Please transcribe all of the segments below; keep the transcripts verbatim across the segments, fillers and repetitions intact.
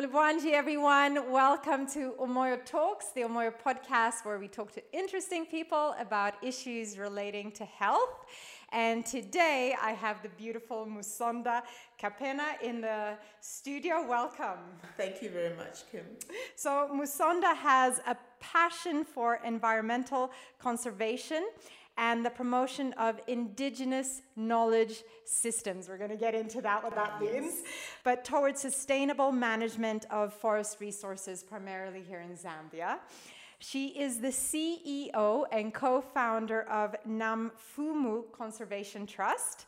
Well, Bwanji, everyone, welcome to Omoyo Talks, the Omoyo podcast where we talk to interesting people about issues relating to health. And today I have the beautiful Musonda Kapena in the studio. Welcome. Thank you very much, Kim. So Musonda has a passion for environmental conservation and the promotion of indigenous knowledge systems. We're going to get into that, what that means, but towards sustainable management of forest resources, primarily here in Zambia. She is the C E O and co-founder of Namfumu Conservation Trust.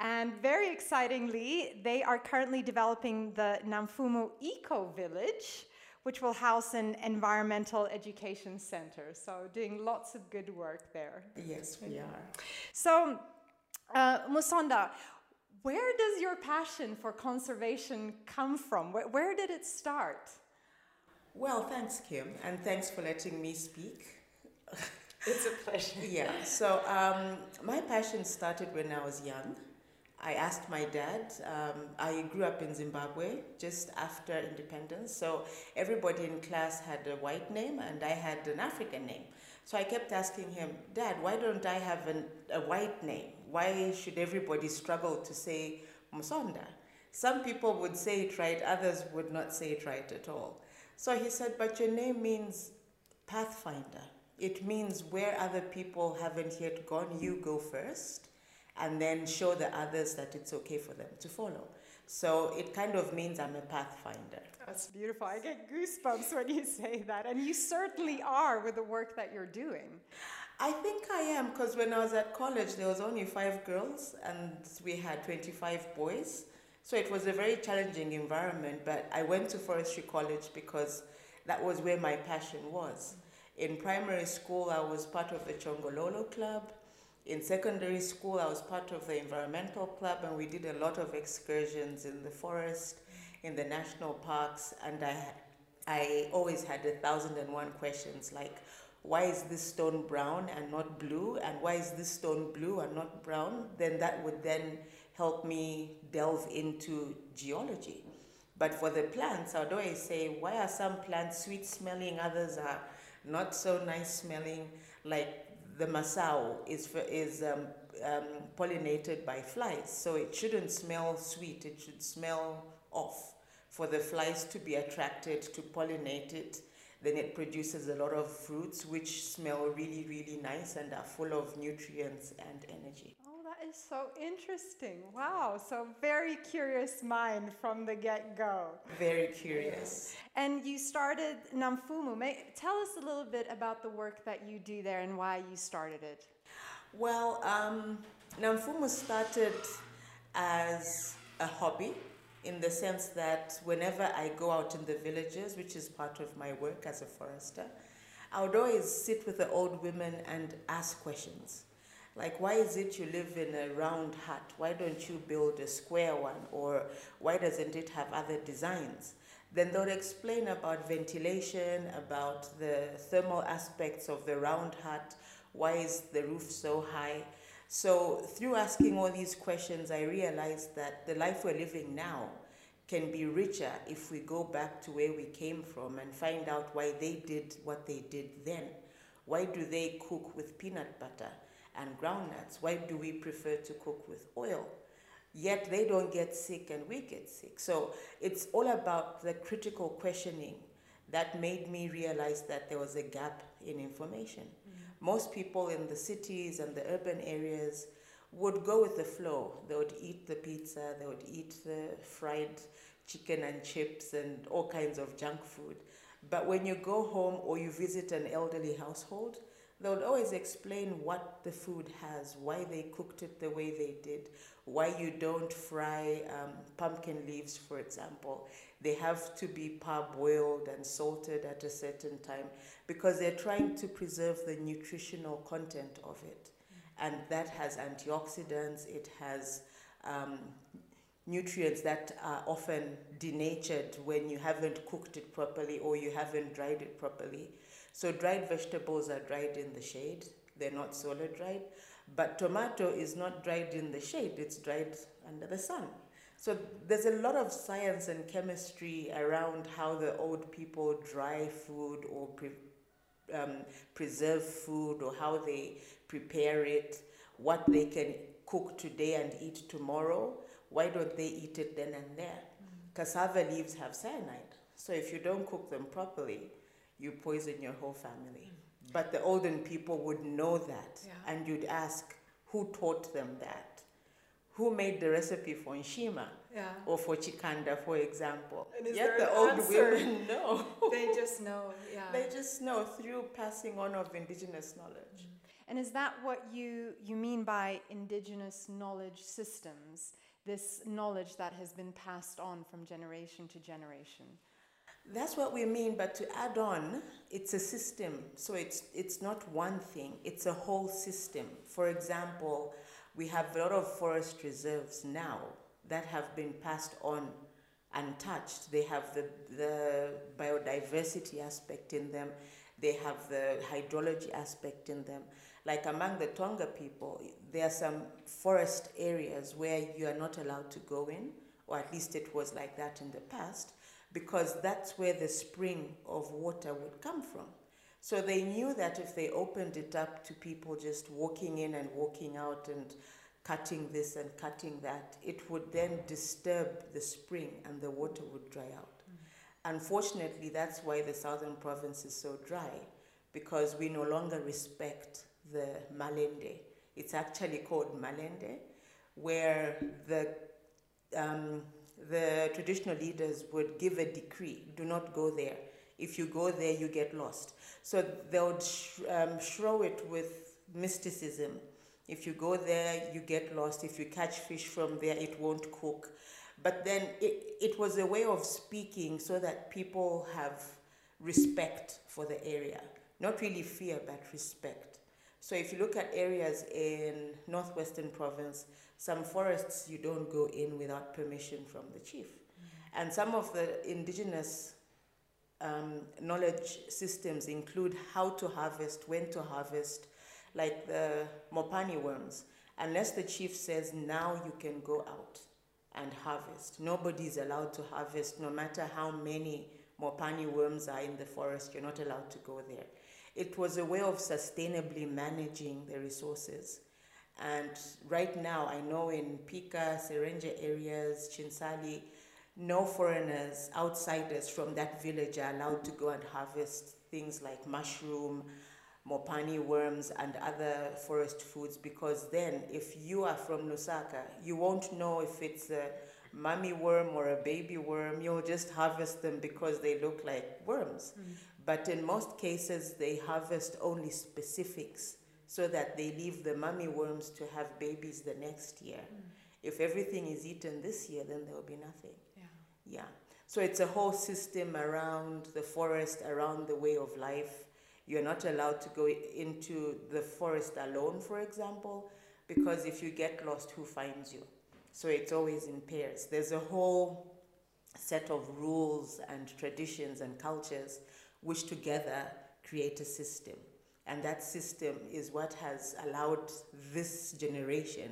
And very excitingly, they are currently developing the Namfumu Eco Village, which will house an environmental education center. So doing lots of good work there. Yes, we are. So, uh, Musonda, where does your passion for conservation come from? Where, where did it start? Well, thanks, Kim, and thanks for letting me speak. It's a pleasure. Yeah, so um, my passion started when I was young. I asked my dad, um, I grew up in Zimbabwe just after independence, so everybody in class had a white name and I had an African name. So I kept asking him, Dad, why don't I have an, a white name? Why should everybody struggle to say Musonda? Some people would say it right, others would not say it right at all. So he said, but your name means pathfinder. It means where other people haven't yet gone, you go first, and then show the others that it's okay for them to follow. So it kind of means I'm a pathfinder. That's beautiful. I get goosebumps when you say that. And you certainly are with the work that you're doing. I think I am, because when I was at college, there was only five girls and we had twenty-five boys. So it was a very challenging environment, but I went to Forestry College because that was where my passion was. In primary school, I was part of the Chongololo club. In secondary school, I was part of the environmental club, and we did a lot of excursions in the forest, in the national parks, and I, I always had a thousand and one questions, like, why is this stone brown and not blue, and why is this stone blue and not brown? Then that would then help me delve into geology. But for the plants, I would always say, why are some plants sweet smelling, others are not so nice smelling, like the masao is for, is um, um, pollinated by flies, so it shouldn't smell sweet, it should smell off for the flies to be attracted to pollinate it. Then it produces a lot of fruits which smell really, really nice and are full of nutrients and energy. Oh, that is so interesting. Wow, so very curious mind from the get-go. Very curious. And you started Namfumu. May, tell us a little bit about the work that you do there and why you started it. Well, um, Namfumu started as a hobby, in the sense that whenever I go out in the villages, which is part of my work as a forester, I would always sit with the old women and ask questions. Like, why is it you live in a round hut? Why don't you build a square one? Or why doesn't it have other designs? Then they'll explain about ventilation, about the thermal aspects of the round hut. Why is the roof so high? So through asking all these questions, I realized that the life we're living now can be richer if we go back to where we came from and find out why they did what they did then. Why do they cook with peanut butter and groundnuts? Why do we prefer to cook with oil? Yet they don't get sick and we get sick. So it's all about the critical questioning that made me realize that there was a gap in information. Most people in the cities and the urban areas would go with the flow. They would eat the pizza, they would eat the fried chicken and chips and all kinds of junk food. But when you go home or you visit an elderly household, they would always explain what the food has, why they cooked it the way they did, why you don't fry um, pumpkin leaves, for example. They have to be parboiled and salted at a certain time because they're trying to preserve the nutritional content of it. And that has antioxidants, it has um, nutrients that are often denatured when you haven't cooked it properly or you haven't dried it properly. So dried vegetables are dried in the shade, they're not solar dried, but tomato is not dried in the shade, it's dried under the sun. So there's a lot of science and chemistry around how the old people dry food or pre um, preserve food, or how they prepare it, what they can cook today and eat tomorrow. Why don't they eat it then and there? Mm. Cassava leaves have cyanide. So if you don't cook them properly, you poison your whole family. Mm. But the olden people would know that. Yeah. And you'd ask, who taught them that? Who made the recipe for nshima, yeah, or for chikanda, for example? And is Yet there the an old answer? Women know. They just know, yeah. They just know through passing on of indigenous knowledge. Mm. And is that what you, you mean by indigenous knowledge systems? This knowledge that has been passed on from generation to generation? That's what we mean, but to add on, it's a system. So it's, it's not one thing, it's a whole system. For example, we have a lot of forest reserves now that have been passed on untouched. They have the, the biodiversity aspect in them. They have the hydrology aspect in them. Like among the Tonga people, there are some forest areas where you are not allowed to go in, or at least it was like that in the past, because that's where the spring of water would come from. So they knew that if they opened it up to people just walking in and walking out and cutting this and cutting that, it would then disturb the spring and the water would dry out. Mm-hmm. Unfortunately, that's why the southern province is so dry, because we no longer respect the Malende. It's actually called Malende, where the, um, the traditional leaders would give a decree, do not go there. If you go there, you get lost. So they would sh um, shrow it with mysticism. If you go there, you get lost. If you catch fish from there, it won't cook. But then it, it was a way of speaking so that people have respect for the area. Not really fear, but respect. So if you look at areas in Northwestern Province, some forests you don't go in without permission from the chief. Mm-hmm. And some of the indigenous um, knowledge systems include how to harvest, when to harvest, like the Mopani worms. Unless the chief says, now you can go out and harvest. Nobody's allowed to harvest, no matter how many Mopani worms are in the forest, you're not allowed to go there. It was a way of sustainably managing the resources. And right now, I know in Pika, Serenja areas, Chinsali, no foreigners, outsiders from that village are allowed to go and harvest things like mushroom, Mopani worms, and other forest foods, because then if you are from Lusaka, you won't know if it's a mummy worm or a baby worm. You'll just harvest them because they look like worms. Mm. But in most cases, they harvest only specifics so that they leave the mummy worms to have babies the next year. Mm. If everything is eaten this year, then there will be nothing. Yeah. Yeah. So it's a whole system around the forest, around the way of life. You're not allowed to go into the forest alone, for example, because if you get lost, who finds you? So it's always in pairs. There's a whole set of rules and traditions and cultures which together create a system. And that system is what has allowed this generation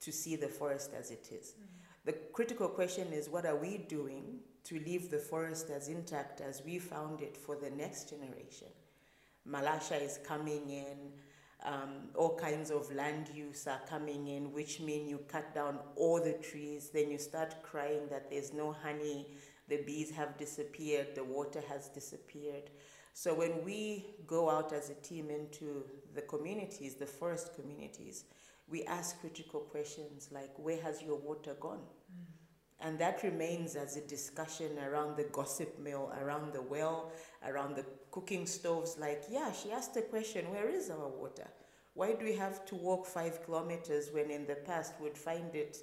to see the forest as it is. Mm-hmm. The critical question is, what are we doing to leave the forest as intact as we found it for the next generation? Malasha is coming in. Um, all kinds of land use are coming in, which mean you cut down all the trees, then you start crying that there's no honey, the bees have disappeared, the water has disappeared. So when we go out as a team into the communities, the forest communities, we ask critical questions like, where has your water gone? Mm-hmm. And that remains as a discussion around the gossip mill, around the well, around the cooking stoves, like, yeah, she asked the question, where is our water? Why do we have to walk five kilometers when in the past we'd find it,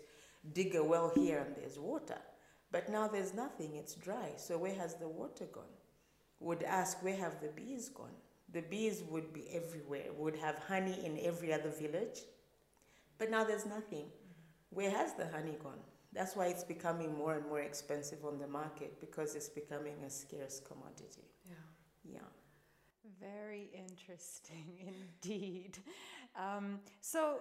dig a well here and there's water? But now there's nothing, it's dry, so where has the water gone? Would ask, where have the bees gone? The bees would be everywhere, would have honey in every other village, but now there's nothing. Where has the honey gone? That's why it's becoming more and more expensive on the market, because it's becoming a scarce commodity. Yeah. Yeah. Very interesting indeed. Um, so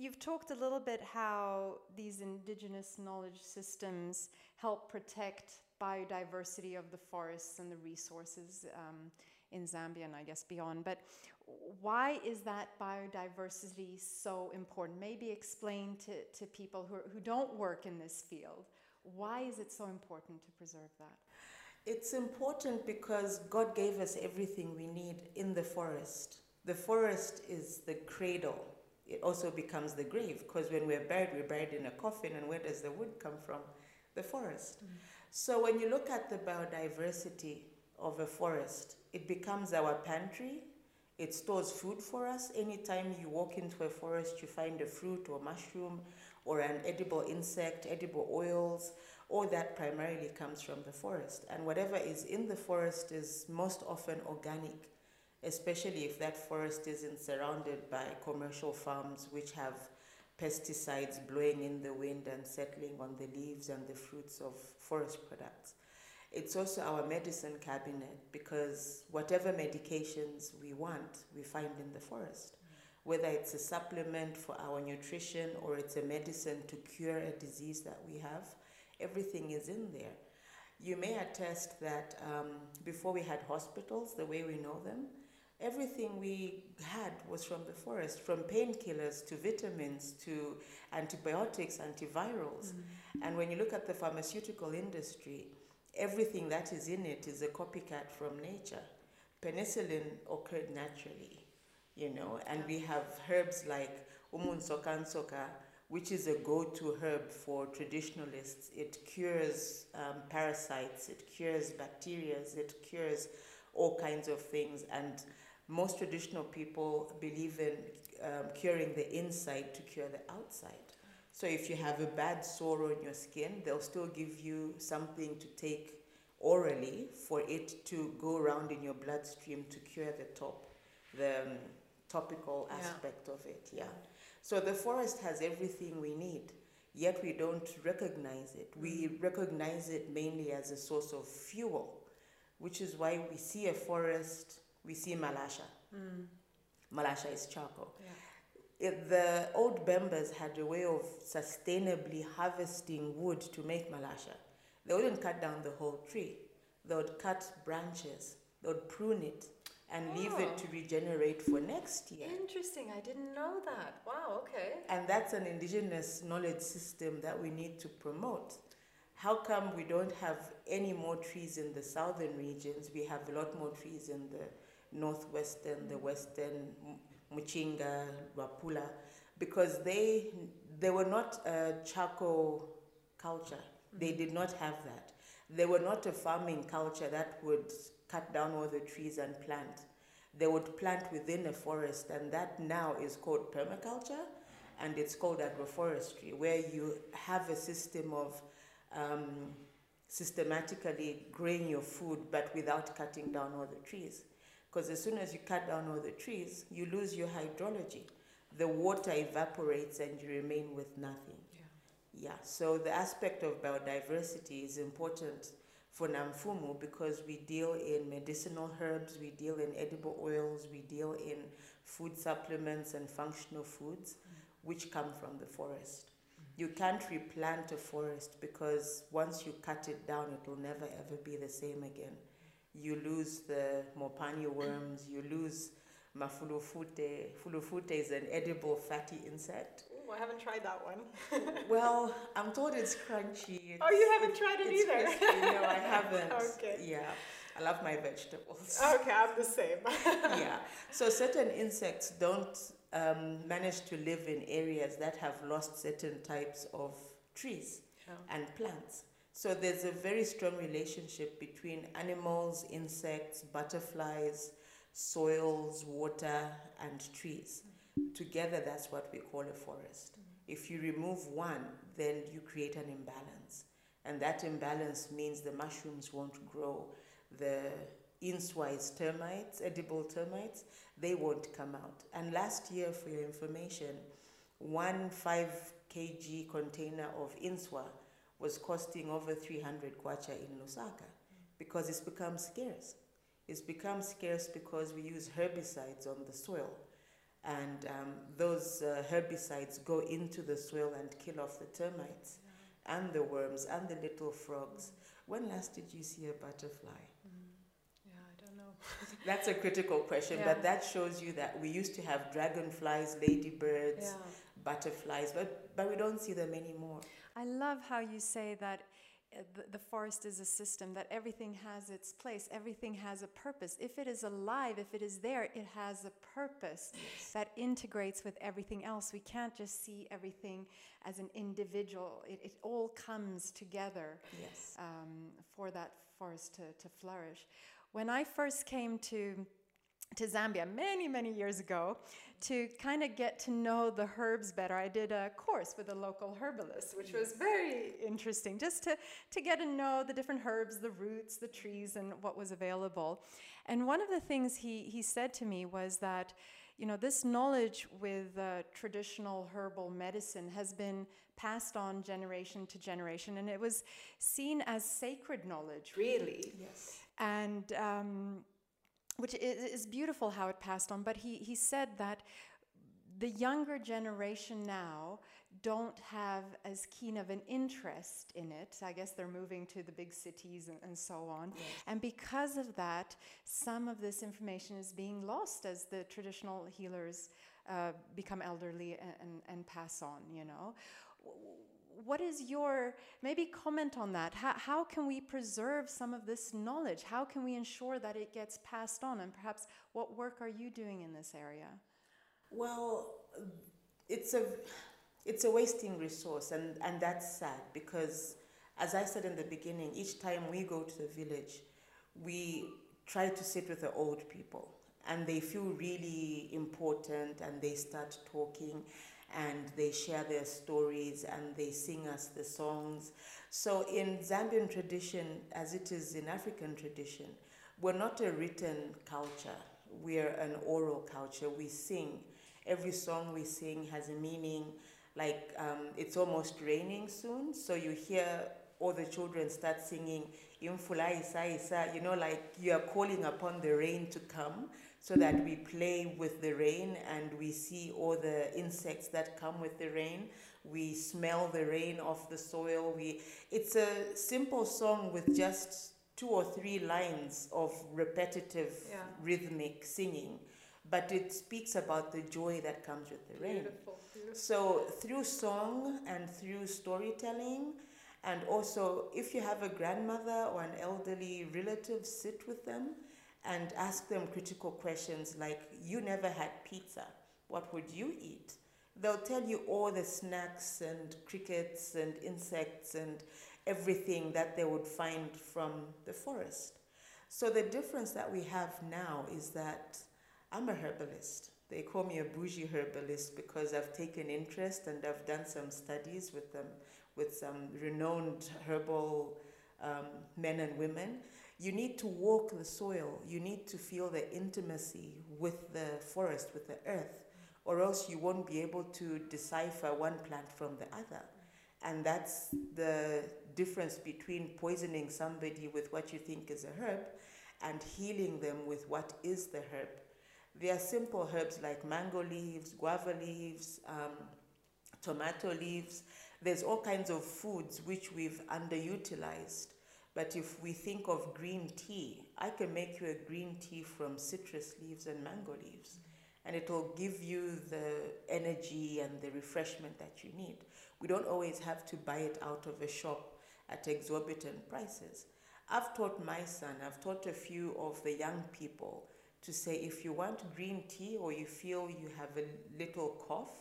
You've talked a little bit how these indigenous knowledge systems help protect biodiversity of the forests and the resources um, in Zambia and I guess beyond, but why is that biodiversity so important? Maybe explain to, to people who, who don't work in this field, why is it so important to preserve that? It's important because God gave us everything we need in the forest. The forest is the cradle. It also becomes the grave, because when we're buried, we're buried in a coffin, and where does the wood come from? The forest. Mm-hmm. So when you look at the biodiversity of a forest, it becomes our pantry. It stores food for us. Anytime you walk into a forest, you find a fruit or mushroom or an edible insect, edible oils. All that primarily comes from the forest. And whatever is in the forest is most often organic, especially if that forest isn't surrounded by commercial farms which have pesticides blowing in the wind and settling on the leaves and the fruits of forest products. It's also our medicine cabinet, because whatever medications we want, we find in the forest. Whether it's a supplement for our nutrition or it's a medicine to cure a disease that we have, everything is in there. You may attest that um, before we had hospitals the way we know them, everything we had was from the forest, from painkillers to vitamins to antibiotics, antivirals. Mm-hmm. And when you look at the pharmaceutical industry, everything that is in it is a copycat from nature. Penicillin occurred naturally, you know, and we have herbs like umun sokansoka, which is a go-to herb for traditionalists. It cures um, parasites, it cures bacteria, it cures all kinds of things. And most traditional people believe in um, curing the inside to cure the outside. So if you have a bad sore on your skin, they'll still give you something to take orally for it to go around in your bloodstream to cure the top, the um, topical aspect yeah. of it. Yeah. So the forest has everything we need, yet we don't recognize it. We recognize it mainly as a source of fuel, which is why we see a forest, we see malasha. Mm. Malasha is charcoal. Yeah. It, the old Bembas had a way of sustainably harvesting wood to make malasha. They wouldn't cut down the whole tree. They would cut branches. They would prune it and oh. leave it to regenerate for next year. Interesting. I didn't know that. Wow, okay. And that's an indigenous knowledge system that we need to promote. How come we don't have any more trees in the southern regions? We have a lot more trees in the northwestern, mm. the western, Muchinga, Wapula, because they they were not a charcoal culture. They did not have that. They were not a farming culture that would cut down all the trees and plant. They would plant within a forest, and that now is called permaculture, and it's called agroforestry, where you have a system of um, systematically growing your food, but without cutting down all the trees. Because as soon as you cut down all the trees, you lose your hydrology. The water evaporates and you remain with nothing. Yeah. Yeah. So the aspect of biodiversity is important for Namfumu because we deal in medicinal herbs, we deal in edible oils, we deal in food supplements and functional foods, mm-hmm. which come from the forest. Mm-hmm. You can't replant a forest because once you cut it down, it will never ever be the same again. You lose the Mopani worms, you lose mafulofute. Fulofute is an edible fatty insect. Ooh, I haven't tried that one. Well, I'm told it's crunchy. It's, oh, you haven't it, tried it either? Crispy. No, I haven't. Okay. Yeah, I love my vegetables. Okay, I'm the same. Yeah, so certain insects don't um, manage to live in areas that have lost certain types of trees oh. and plants. So there's a very strong relationship between animals, insects, butterflies, soils, water, and trees. Together, that's what we call a forest. Mm-hmm. If you remove one, then you create an imbalance. And that imbalance means the mushrooms won't grow. The inswa is termites, edible termites, they won't come out. And last year, for your information, one five kilogram container of inswa was costing over three hundred kwacha in Lusaka because it's become scarce. It's become scarce because we use herbicides on the soil. and um, those uh, herbicides go into the soil and kill off the termites and the worms and the little frogs. When last did you see a butterfly? Mm. Yeah, I don't know. That's a critical question, yeah. But that shows you that we used to have dragonflies, ladybirds, yeah. butterflies, but, but we don't see them anymore. I love how you say that the forest is a system, that everything has its place, everything has a purpose. If it is alive, if it is there, it has a purpose yes. that integrates with everything else. We can't just see everything as an individual. It, it all comes together yes. um, for that forest to, to flourish. When I first came to to Zambia many, many years ago to kind of get to know the herbs better. I did a course with a local herbalist, which was very interesting, just to, to get to know the different herbs, the roots, the trees, and what was available. And one of the things he, he said to me was that, you know, this knowledge with uh, traditional herbal medicine has been passed on generation to generation, and it was seen as sacred knowledge, really. Yes. And... Um, which is beautiful how it passed on, but he, he said that the younger generation now don't have as keen of an interest in it. I guess they're moving to the big cities and, and so on. Yes. And because of that, some of this information is being lost as the traditional healers uh, become elderly and, and, and pass on, you know. What is your, maybe comment on that. How, how can we preserve some of this knowledge? How can we ensure that it gets passed on? And perhaps what work are you doing in this area? Well, it's a, it's a wasting resource, and, and that's sad because, as I said in the beginning, each time we go to the village, we try to sit with the old people. And they feel really important, and they start talking, and they share their stories, and they sing us the songs. So in Zambian tradition, as it is in African tradition, we're not a written culture. We're an oral culture. We sing. Every song we sing has a meaning. Like, um, it's almost raining soon, so you hear all the children start singing "imfula isa isa," you know, like you are calling upon the rain to come, so that we play with the rain and we see all the insects that come with the rain. We smell the rain off the soil. We it's a simple song with just two or three lines of repetitive yeah. rhythmic singing, but it speaks about the joy that comes with the rain. Beautiful, beautiful. So through song and through storytelling. And also, if you have a grandmother or an elderly relative, sit with them and ask them critical questions like, you never had pizza, what would you eat? They'll tell you all the snacks and crickets and insects and everything that they would find from the forest. So the difference that we have now is that I'm a herbalist. They call me a bougie herbalist because I've taken interest and I've done some studies with them, with some renowned herbal um, men and women. You need to walk the soil. You need to feel the intimacy with the forest, with the earth, or else you won't be able to decipher one plant from the other. And that's the difference between poisoning somebody with what you think is a herb and healing them with what is the herb. There are simple herbs like mango leaves, guava leaves, um, tomato leaves. There's all kinds of foods which we've underutilized. But if we think of green tea, I can make you a green tea from citrus leaves and mango leaves. And it'll give you the energy and the refreshment that you need. We don't always have to buy it out of a shop at exorbitant prices. I've taught my son, I've taught a few of the young people to say, if you want green tea or you feel you have a little cough,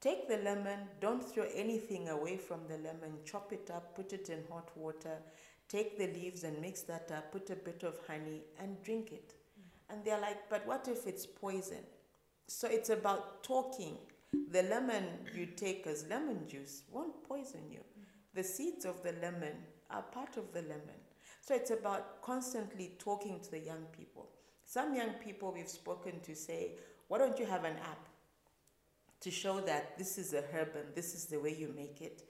take the lemon, don't throw anything away from the lemon, chop it up, put it in hot water, take the leaves and mix that up, put a bit of honey and drink it. Mm-hmm. And they're like, but what if it's poison? So it's about talking. The lemon you take as lemon juice won't poison you. Mm-hmm. The seeds of the lemon are part of the lemon. So it's about constantly talking to the young people. Some young people we've spoken to say, why don't you have an app to show that this is a herb and this is the way you make it?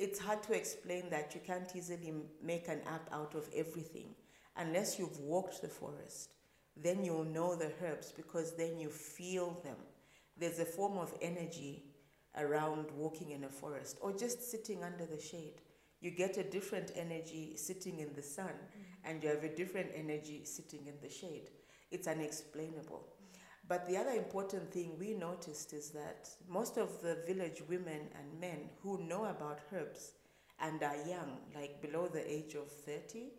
It's hard to explain that you can't easily make an app out of everything unless you've walked the forest. Then you'll know the herbs because then you feel them. there's a form of energy around walking in a forest or just sitting under the shade. You get a different energy sitting in the sun, mm-hmm. and you have a different energy sitting in the shade. It's unexplainable. But the other important thing we noticed is that most of the village women and men who know about herbs and are young, like below the age of thirty,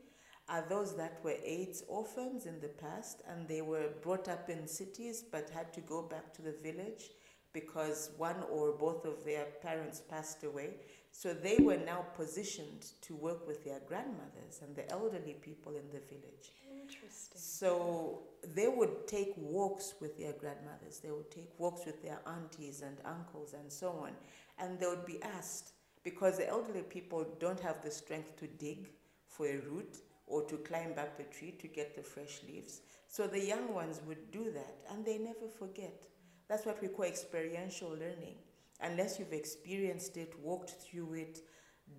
are those that were AIDS orphans in the past, and they were brought up in cities but had to go back to the village because one or both of their parents passed away. So they were now positioned to work with their grandmothers and the elderly people in the village. Interesting. So they would take walks with their grandmothers. They would take walks with their aunties and uncles and so on. And they would be asked, because the elderly people don't have the strength to dig for a root or to climb up a tree to get the fresh leaves. So the young ones would do that, and they never forget. That's what we call experiential learning. Unless you've experienced it, walked through it,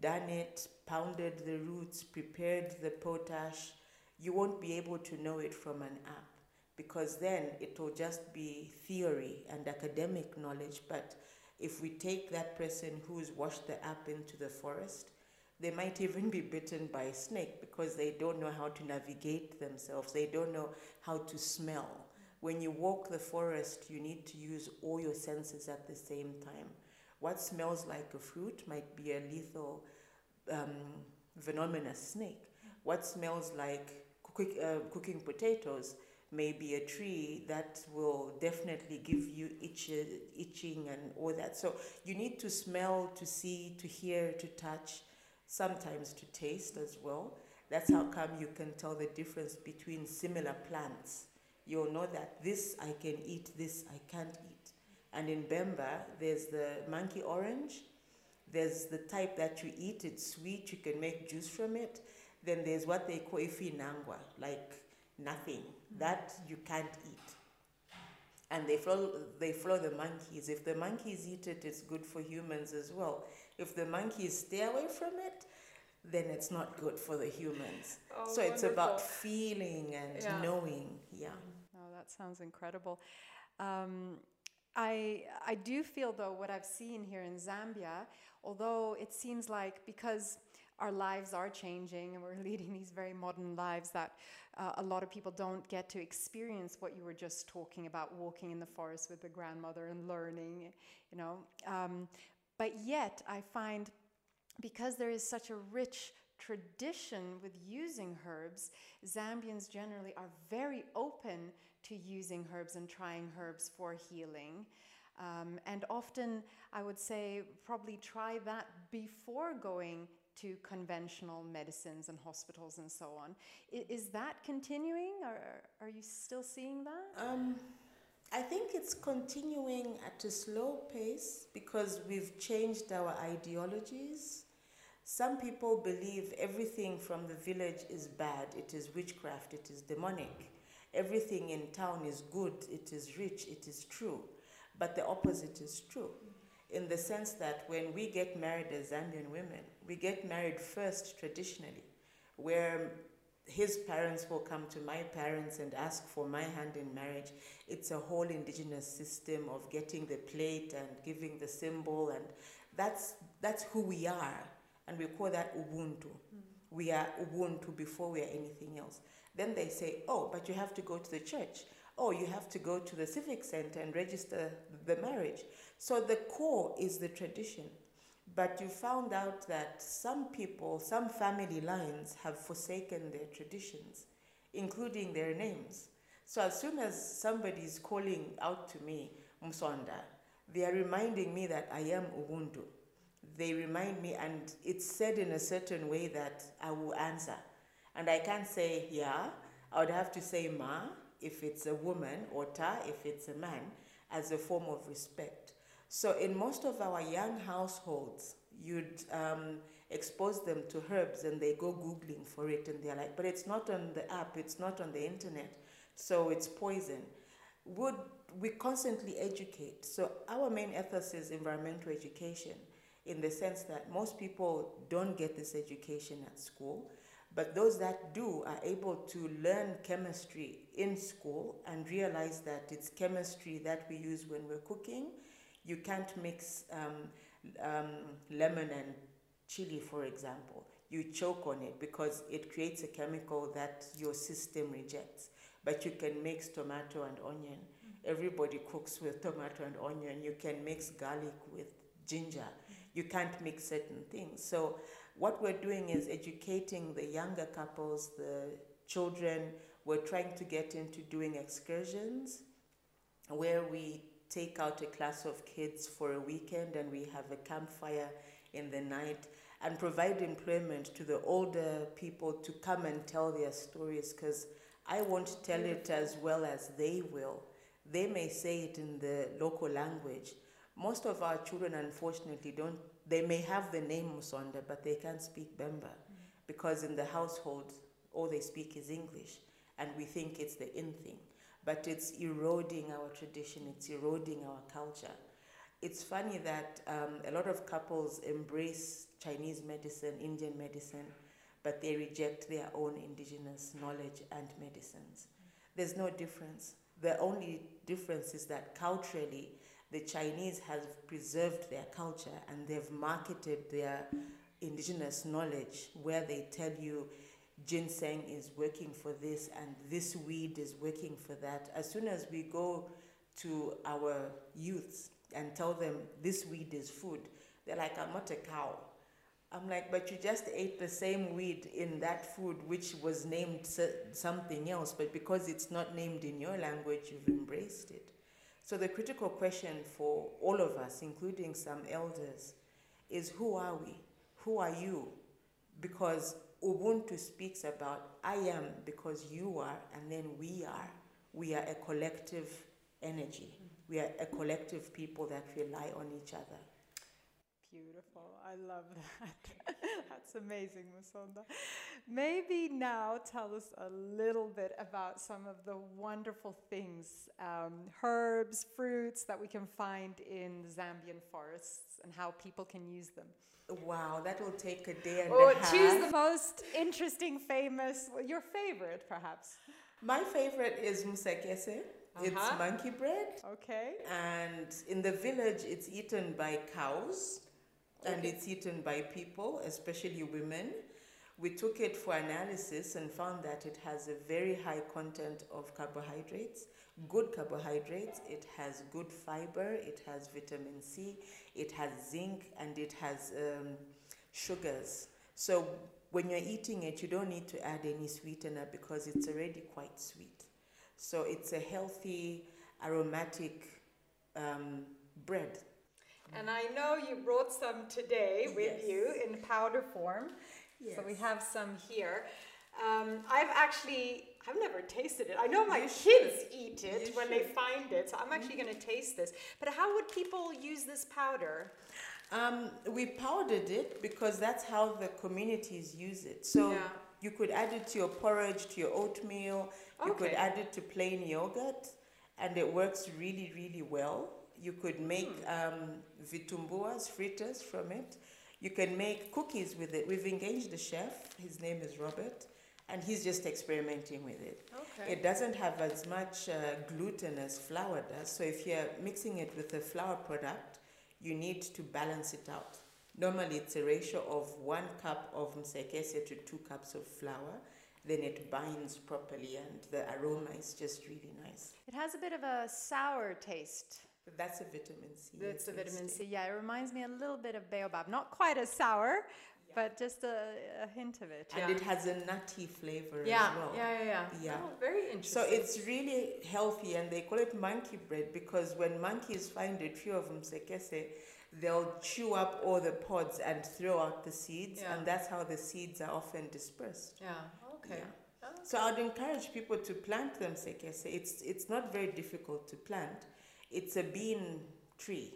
done it, pounded the roots, prepared the potash, you won't be able to know it from an app, because then it will just be theory and academic knowledge. But if we take that person who's washed the app into the forest, they might even be bitten by a snake because they don't know how to navigate themselves. They don't know how to smell. When you walk the forest, you need to use all your senses at the same time. What smells like a fruit might be a lethal, um, venomous snake. What smells like cook, uh, cooking potatoes may be a tree that will definitely give you itch, itching and all that. So you need to smell, to see, to hear, to touch, sometimes to taste as well. That's how come you can tell the difference between similar plants. You'll know that this I can eat, this I can't eat. And in Bemba, there's the monkey orange. There's the type that you eat, it's sweet, you can make juice from it. Then there's what they call Ifi Nangwa, like nothing, that you can't eat. And they follow, they follow the monkeys. If the monkeys eat it, it's good for humans as well. If the monkeys stay away from it, then it's not good for the humans. Oh, so wonderful. It's about feeling and yeah. knowing. Yeah. Oh, that sounds incredible. Um, I, I do feel, though, what I've seen here in Zambia, although it seems like because our lives are changing and we're leading these very modern lives, that uh, a lot of people don't get to experience what you were just talking about, walking in the forest with the grandmother and learning, you know. Um, but yet I find, because there is such a rich tradition with using herbs, Zambians generally are very open to using herbs and trying herbs for healing. Um, and often, I would say, probably try that before going to conventional medicines and hospitals and so on. I, is that continuing, or are you still seeing that? Um, I think it's continuing at a slow pace because we've changed our ideologies. Some people believe everything from the village is bad, it is witchcraft, it is demonic. Everything in town is good, it is rich, it is true. But the opposite is true, in the sense that when we get married as Zambian women, we get married first traditionally, where his parents will come to my parents and ask for my hand in marriage. It's a whole indigenous system of getting the plate and giving the symbol, and that's, that's who we are, and we call that Ubuntu. Mm-hmm. We are Ubuntu before we are anything else. Then they say, oh, but you have to go to the church. Oh, you have to go to the civic center and register the marriage. So the core is the tradition. But you found out that some people, some family lines have forsaken their traditions, including their names. So as soon as somebody is calling out to me, Musonda, they are reminding me that I am Ubuntu. They remind me, and it's said in a certain way that I will answer. And I can't say, yeah, I would have to say ma, if it's a woman, or ta, if it's a man, as a form of respect. So in most of our young households, you'd um, expose them to herbs and they go Googling for it and they're like, but it's not on the app, it's not on the internet, so it's poison. Would we constantly educate. So our main ethos is environmental education, in the sense that most people don't get this education at school, But those that do are able to learn chemistry in school and realize that it's chemistry that we use when we're cooking. You can't mix um, um, lemon and chili, for example. You choke on it because it creates a chemical that your system rejects. But you can mix tomato and onion. Mm-hmm. Everybody cooks with tomato and onion. You can mix garlic with ginger. Mm-hmm. You can't mix certain things. So what we're doing is educating the younger couples, the children. We're trying to get into doing excursions where we take out a class of kids for a weekend and we have a campfire in the night and provide employment to the older people to come and tell their stories, because I won't tell it as well as they will. They may say it in the local language. Most of our children, unfortunately, don't. They may have the name Musonda, but they can't speak Bemba, mm-hmm. because in the household, all they speak is English, and we think it's the in thing. But it's eroding our tradition, it's eroding our culture. It's funny that um, a lot of couples embrace Chinese medicine, Indian medicine, but they reject their own indigenous knowledge and medicines. There's no difference. The only difference is that culturally, the Chinese have preserved their culture and they've marketed their indigenous knowledge, where they tell you ginseng is working for this and this weed is working for that. As soon as we go to our youths and tell them this weed is food, they're like, I'm not a cow. I'm like, but you just ate the same weed in that food which was named something else, but because it's not named in your language, you've embraced it. So the critical question for all of us, including some elders, is who are we? Who are you? Because Ubuntu speaks about I am because you are, and then we are. We are a collective energy. We are a collective people that rely on each other. Beautiful. I love that. That's amazing, Musonda. Maybe now tell us a little bit about some of the wonderful things, um, herbs, fruits that we can find in the Zambian forests and how people can use them. Wow, that will take a day and or a half. Choose the most interesting, famous, your favorite perhaps. My favorite is musakese. Uh-huh. It's monkey bread. Okay. And in the village, it's eaten by cows. Okay. And it's eaten by people, especially women. We took it for analysis and found that it has a very high content of carbohydrates, good carbohydrates. It has good fiber, it has vitamin C, it has zinc, and it has um, sugars. So when you're eating it, you don't need to add any sweetener because it's already quite sweet. So it's a healthy, aromatic um, bread. And I know you brought some today with yes. you in powder form. Yes. So we have some here. Um, I've actually, I've never tasted it. I know my you kids should. eat it you when should. they find it. So I'm actually going to taste this. But how would people use this powder? Um, we powdered it because that's how the communities use it. So yeah. you could add it to your porridge, to your oatmeal. Okay. You could add it to plain yogurt. And it works really, really well. You could make um, vitumbuas, fritters from it. You can make cookies with it. We've engaged a chef. His name is Robert, and he's just experimenting with it. Okay. It doesn't have as much uh, gluten as flour does, so if you're mixing it with a flour product, you need to balance it out. Normally, it's a ratio of one cup of musakese to two cups of flour. Then it binds properly, and the aroma is just really nice. It has a bit of a sour taste. That's a vitamin C. That's a vitamin C, yeah. It reminds me a little bit of baobab. Not quite as sour, yeah. but just a, a hint of it. And yeah. it has a nutty flavor yeah. as well. Yeah, yeah, yeah. yeah. Oh, very interesting. So it's really healthy, and they call it monkey bread because when monkeys find a tree of musakese, they'll chew up all the pods and throw out the seeds, yeah. and that's how the seeds are often dispersed. Yeah, okay. Yeah. Oh, okay. So I'd encourage people to plant the musakese. It's, it's not very difficult to plant. It's a bean tree.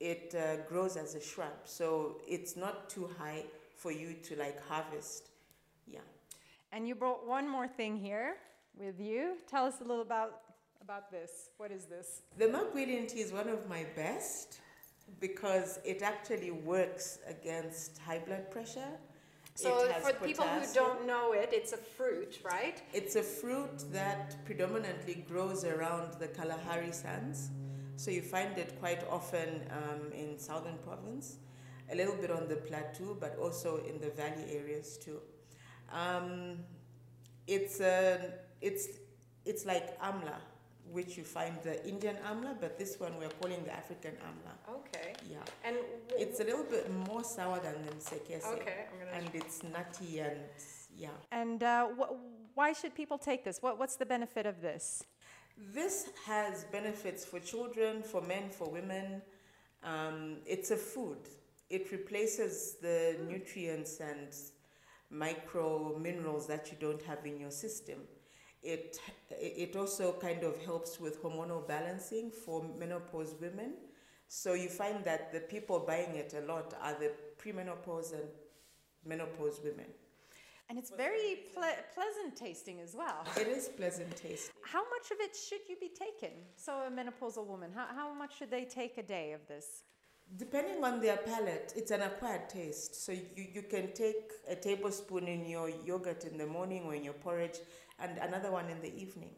It uh, grows as a shrub, so it's not too high for you to like harvest. Yeah. And you brought one more thing here with you. Tell us a little about, about this. What is this? The mugweed tea is one of my best because it actually works against high blood pressure. So for people who don't know it, it's a fruit, right? It's a fruit that predominantly grows around the Kalahari sands. So you find it quite often um, in southern province, a little bit on the plateau, but also in the valley areas too. Um, it's, a, it's, it's like amla, which you find the Indian amla, but this one we're calling the African amla. Okay. Yeah. And it's a little bit more sour than the musakese. Okay. I'm gonna and it's nutty and, yeah. And uh, wh why should people take this? What, what's the benefit of this? This has benefits for children, for men, for women. Um, it's a food. It replaces the nutrients and micro minerals that you don't have in your system. It, it also kind of helps with hormonal balancing for menopause women. So you find that the people buying it a lot are the premenopause and menopause women. And it's very ple pleasant tasting as well. It is pleasant tasting. How much of it should you be taking? So a menopausal woman, how, how much should they take a day of this? Depending on their palate, it's an acquired taste. So you, you can take a tablespoon in your yogurt in the morning or in your porridge and another one in the evening.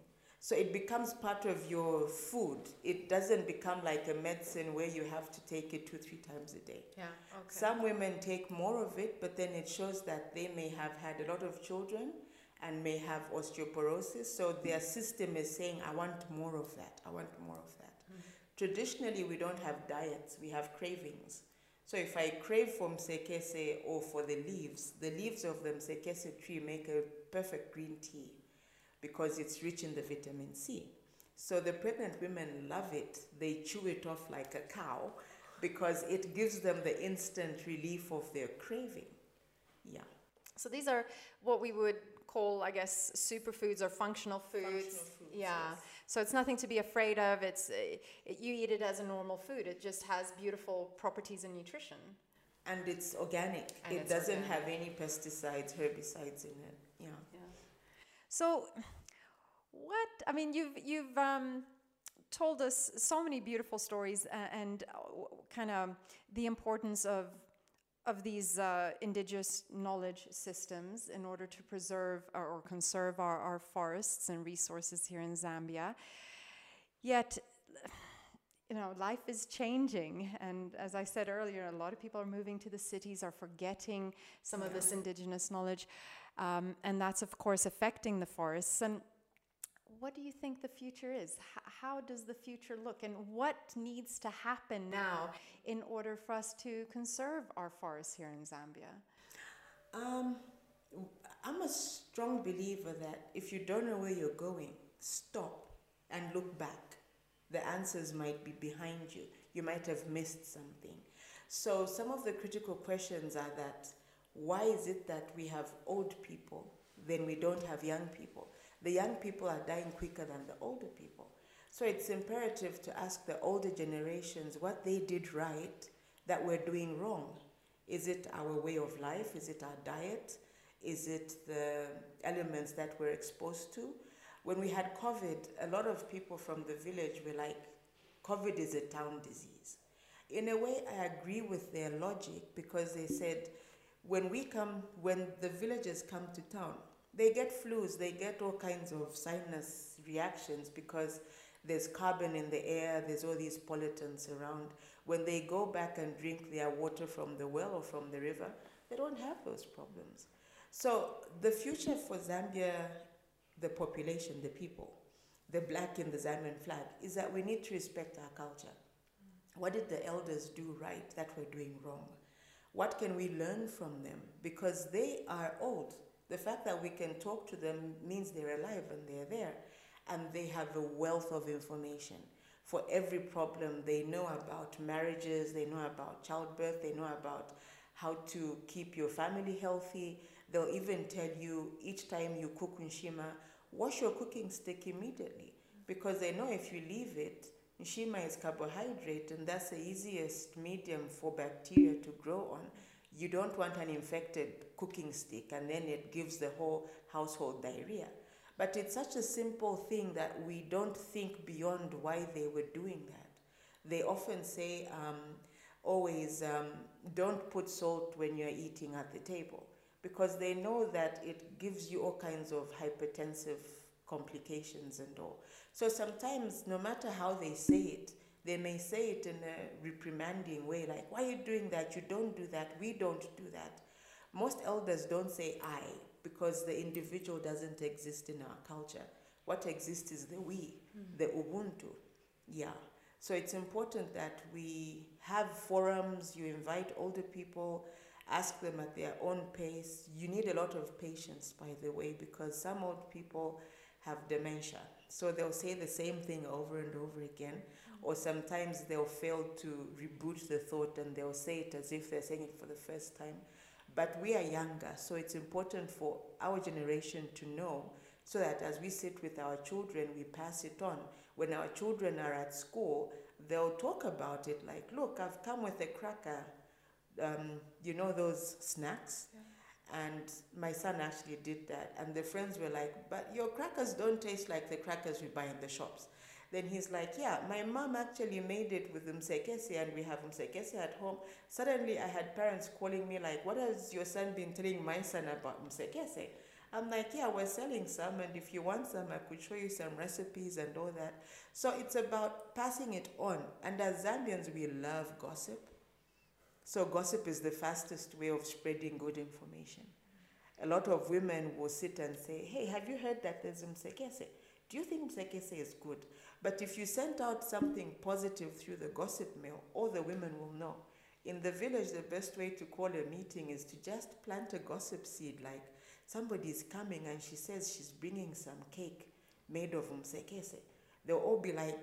So it becomes part of your food. It doesn't become like a medicine where you have to take it two, three times a day. Yeah, okay. Some women take more of it, but then it shows that they may have had a lot of children and may have osteoporosis. So their system is saying, I want more of that. I want more of that. Traditionally, we don't have diets, we have cravings. So if I crave for msekese or for the leaves, the leaves of the msekese tree make a perfect green tea because it's rich in the vitamin C. So the pregnant women love it. They chew it off like a cow because it gives them the instant relief of their craving. Yeah. So these are what we would call, I guess, superfoods or functional foods. Functional foods, yeah. Yes. So it's nothing to be afraid of. It's it, you eat it as a normal food. It just has beautiful properties and nutrition. And it's organic. And it it's doesn't organic. have any pesticides, herbicides in it. Yeah. Yeah. So, what I mean, you've you've um, told us so many beautiful stories and, and kind of the importance of. of these uh, indigenous knowledge systems in order to preserve or, or conserve our, our forests and resources here in Zambia. Yet, you know, life is changing. And as I said earlier, a lot of people are moving to the cities, are forgetting some yeah. of this indigenous knowledge. Um, and that's, of course, affecting the forests. And what do you think the future is? H- how does the future look? And what needs to happen now in order for us to conserve our forests here in Zambia? Um, I'm a strong believer that if you don't know where you're going, stop and look back. The answers might be behind you. You might have missed something. So some of the critical questions are that, why is it that we have old people, then we don't have young people? The young people are dying quicker than the older people. So it's imperative to ask the older generations what they did right that we're doing wrong. Is it our way of life? Is it our diet? Is it the elements that we're exposed to? When we had COVID, a lot of people from the village were like, COVID is a town disease. In a way, I agree with their logic because they said, when we come, when the villagers come to town, they get flus, they get all kinds of sinus reactions because there's carbon in the air, there's all these pollutants around. When they go back and drink their water from the well or from the river, they don't have those problems. So the future for Zambia, the population, the people, the black in the Zambian flag, is that we need to respect our culture. What did the elders do right that we're doing wrong? What can we learn from them? Because they are old. The fact that we can talk to them means they're alive and they're there. And they have a wealth of information. For every problem, they know about marriages, they know about childbirth, they know about how to keep your family healthy. They'll even tell you each time you cook nshima, wash your cooking stick immediately. Because they know if you leave it, nshima is carbohydrate, and that's the easiest medium for bacteria to grow on. You don't want an infected cooking stick and then it gives the whole household diarrhea. But it's such a simple thing that we don't think beyond why they were doing that. They often say um, always um, don't put salt when you're eating at the table. because they know that it gives you all kinds of hypertensive complications and all. So sometimes, no matter how they say it, they may say it in a reprimanding way, like, why are you doing that? You don't do that. We don't do that. Most elders don't say I, because the individual doesn't exist in our culture. What exists is the we, mm-hmm. the Ubuntu. Yeah. So it's important that we have forums, you invite older people, ask them at their own pace. You need a lot of patience, by the way, because some old people have dementia. So they'll say the same thing over and over again, mm-hmm. or sometimes they'll fail to reboot the thought and they'll say it as if they're saying it for the first time. But we are younger, so it's important for our generation to know, so that as we sit with our children, we pass it on. When our children are at school, they'll talk about it like, look, I've come with a cracker, um, you know, those snacks. Yeah. And my son actually did that. And the friends were like, but your crackers don't taste like the crackers we buy in the shops. Then he's like, yeah, my mom actually made it with musakese, and we have musakese at home. Suddenly I had parents calling me like, what has your son been telling my son about musakese? I'm like, yeah, we're selling some, and if you want some, I could show you some recipes and all that. So it's about passing it on. And as Zambians, we love gossip. So gossip is the fastest way of spreading good information. A lot of women will sit and say, hey, have you heard that there's musakese? Do you think musakese is good? But if you sent out something positive through the gossip mill, all the women will know. In the village, the best way to call a meeting is to just plant a gossip seed, like somebody's coming and she says she's bringing some cake made of musakese. They'll all be like,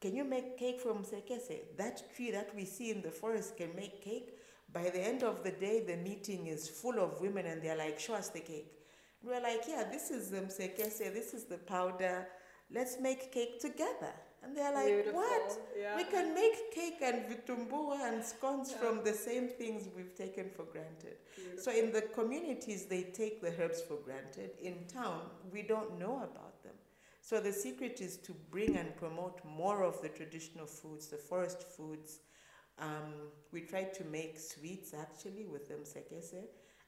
can you make cake from musakese? That tree that we see in the forest can make cake. By the end of the day, the meeting is full of women and they're like, show us the cake. We're like, yeah, this is the musakese, this is the powder, let's make cake together. And they're like, beautiful. What? Yeah. We can make cake and vitumbua and scones yeah. from the same things we've taken for granted. Beautiful. So in the communities, they take the herbs for granted. In town, we don't know about them. So the secret is to bring and promote more of the traditional foods, the forest foods. Um, we try to make sweets, actually, with the musakese.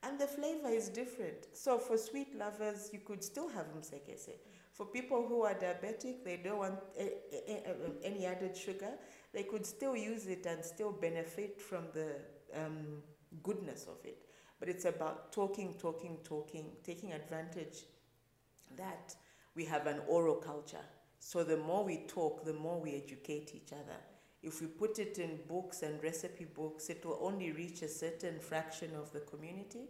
And the flavor is different. So for sweet lovers, you could still have musakese. For people who are diabetic, they don't want any added sugar, they could still use it and still benefit from the um, goodness of it. But it's about talking, talking, talking, taking advantage that we have an oral culture. So the more we talk, the more we educate each other. If we put it in books and recipe books, it will only reach a certain fraction of the community,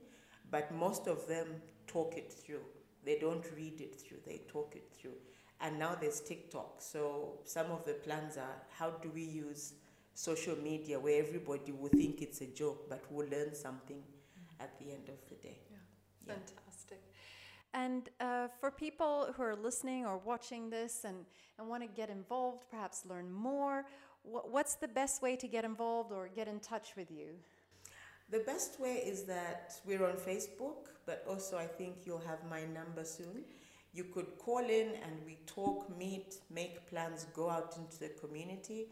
but most of them talk it through. They don't read it through, they talk it through. And now there's TikTok, so some of the plans are, how do we use social media where everybody will think it's a joke, but will learn something mm-hmm. at the end of the day. Yeah. Yeah. Fantastic. And uh, for people who are listening or watching this and, and want to get involved, perhaps learn more, what's the best way to get involved or get in touch with you? The best way is that we're on Facebook, but also I think you'll have my number soon. You could call in and we talk, meet, make plans, go out into the community.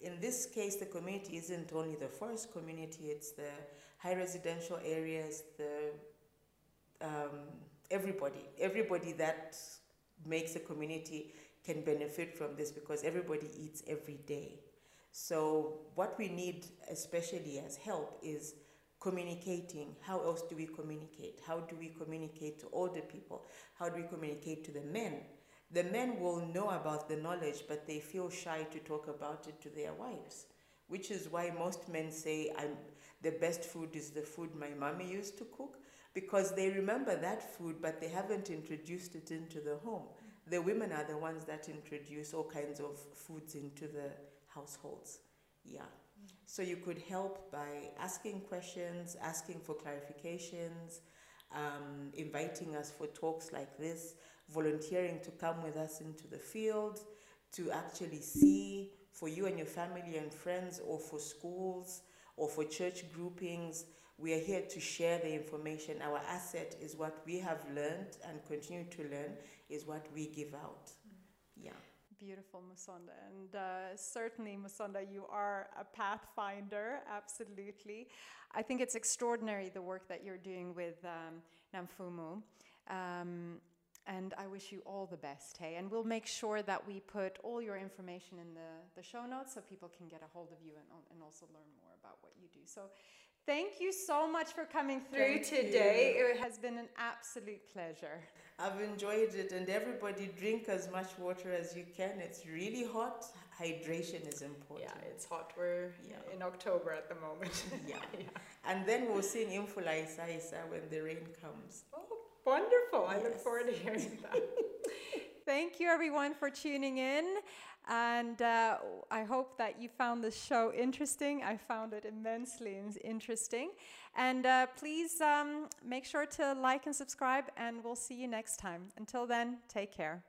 In this case, the community isn't only the forest community, it's the high residential areas, the um, everybody. Everybody that makes a community can benefit from this because everybody eats every day. So what we need, especially as help, is communicating. How else do we communicate? How do we communicate to older people? How do we communicate to the men? The men will know about the knowledge, but they feel shy to talk about it to their wives, which is why most men say, I'm, the best food is the food my mommy used to cook, because they remember that food, but they haven't introduced it into the home. The women are the ones that introduce all kinds of foods into the households. Yeah. Mm-hmm. So you could help by asking questions, asking for clarifications, um, inviting us for talks like this, volunteering to come with us into the field, to actually see for you and your family and friends, or for schools, or for church groupings. We are here to share the information. Our asset is what we have learned and continue to learn is what we give out. Mm-hmm. Yeah. Beautiful, Musonda. And uh, certainly, Musonda, you are a pathfinder, absolutely. I think it's extraordinary the work that you're doing with um, Namfumu. Um, and I wish you all the best, hey? And we'll make sure that we put all your information in the, the show notes so people can get a hold of you and, and also learn more about what you do. So thank you so much for coming through Thank today. You. It has been an absolute pleasure. I've enjoyed it, and everybody drink as much water as you can. It's really hot. Hydration is important. Yeah, it's hot. We're yeah. in October at the moment. Yeah. yeah. And then we'll sing Imfula Isa Isa when the rain comes. Oh, wonderful. Yes. I look forward to hearing that. Thank you, everyone, for tuning in. And uh, I hope that you found this show interesting. I found it immensely interesting. And uh, please um, make sure to like and subscribe, and we'll see you next time. Until then, take care.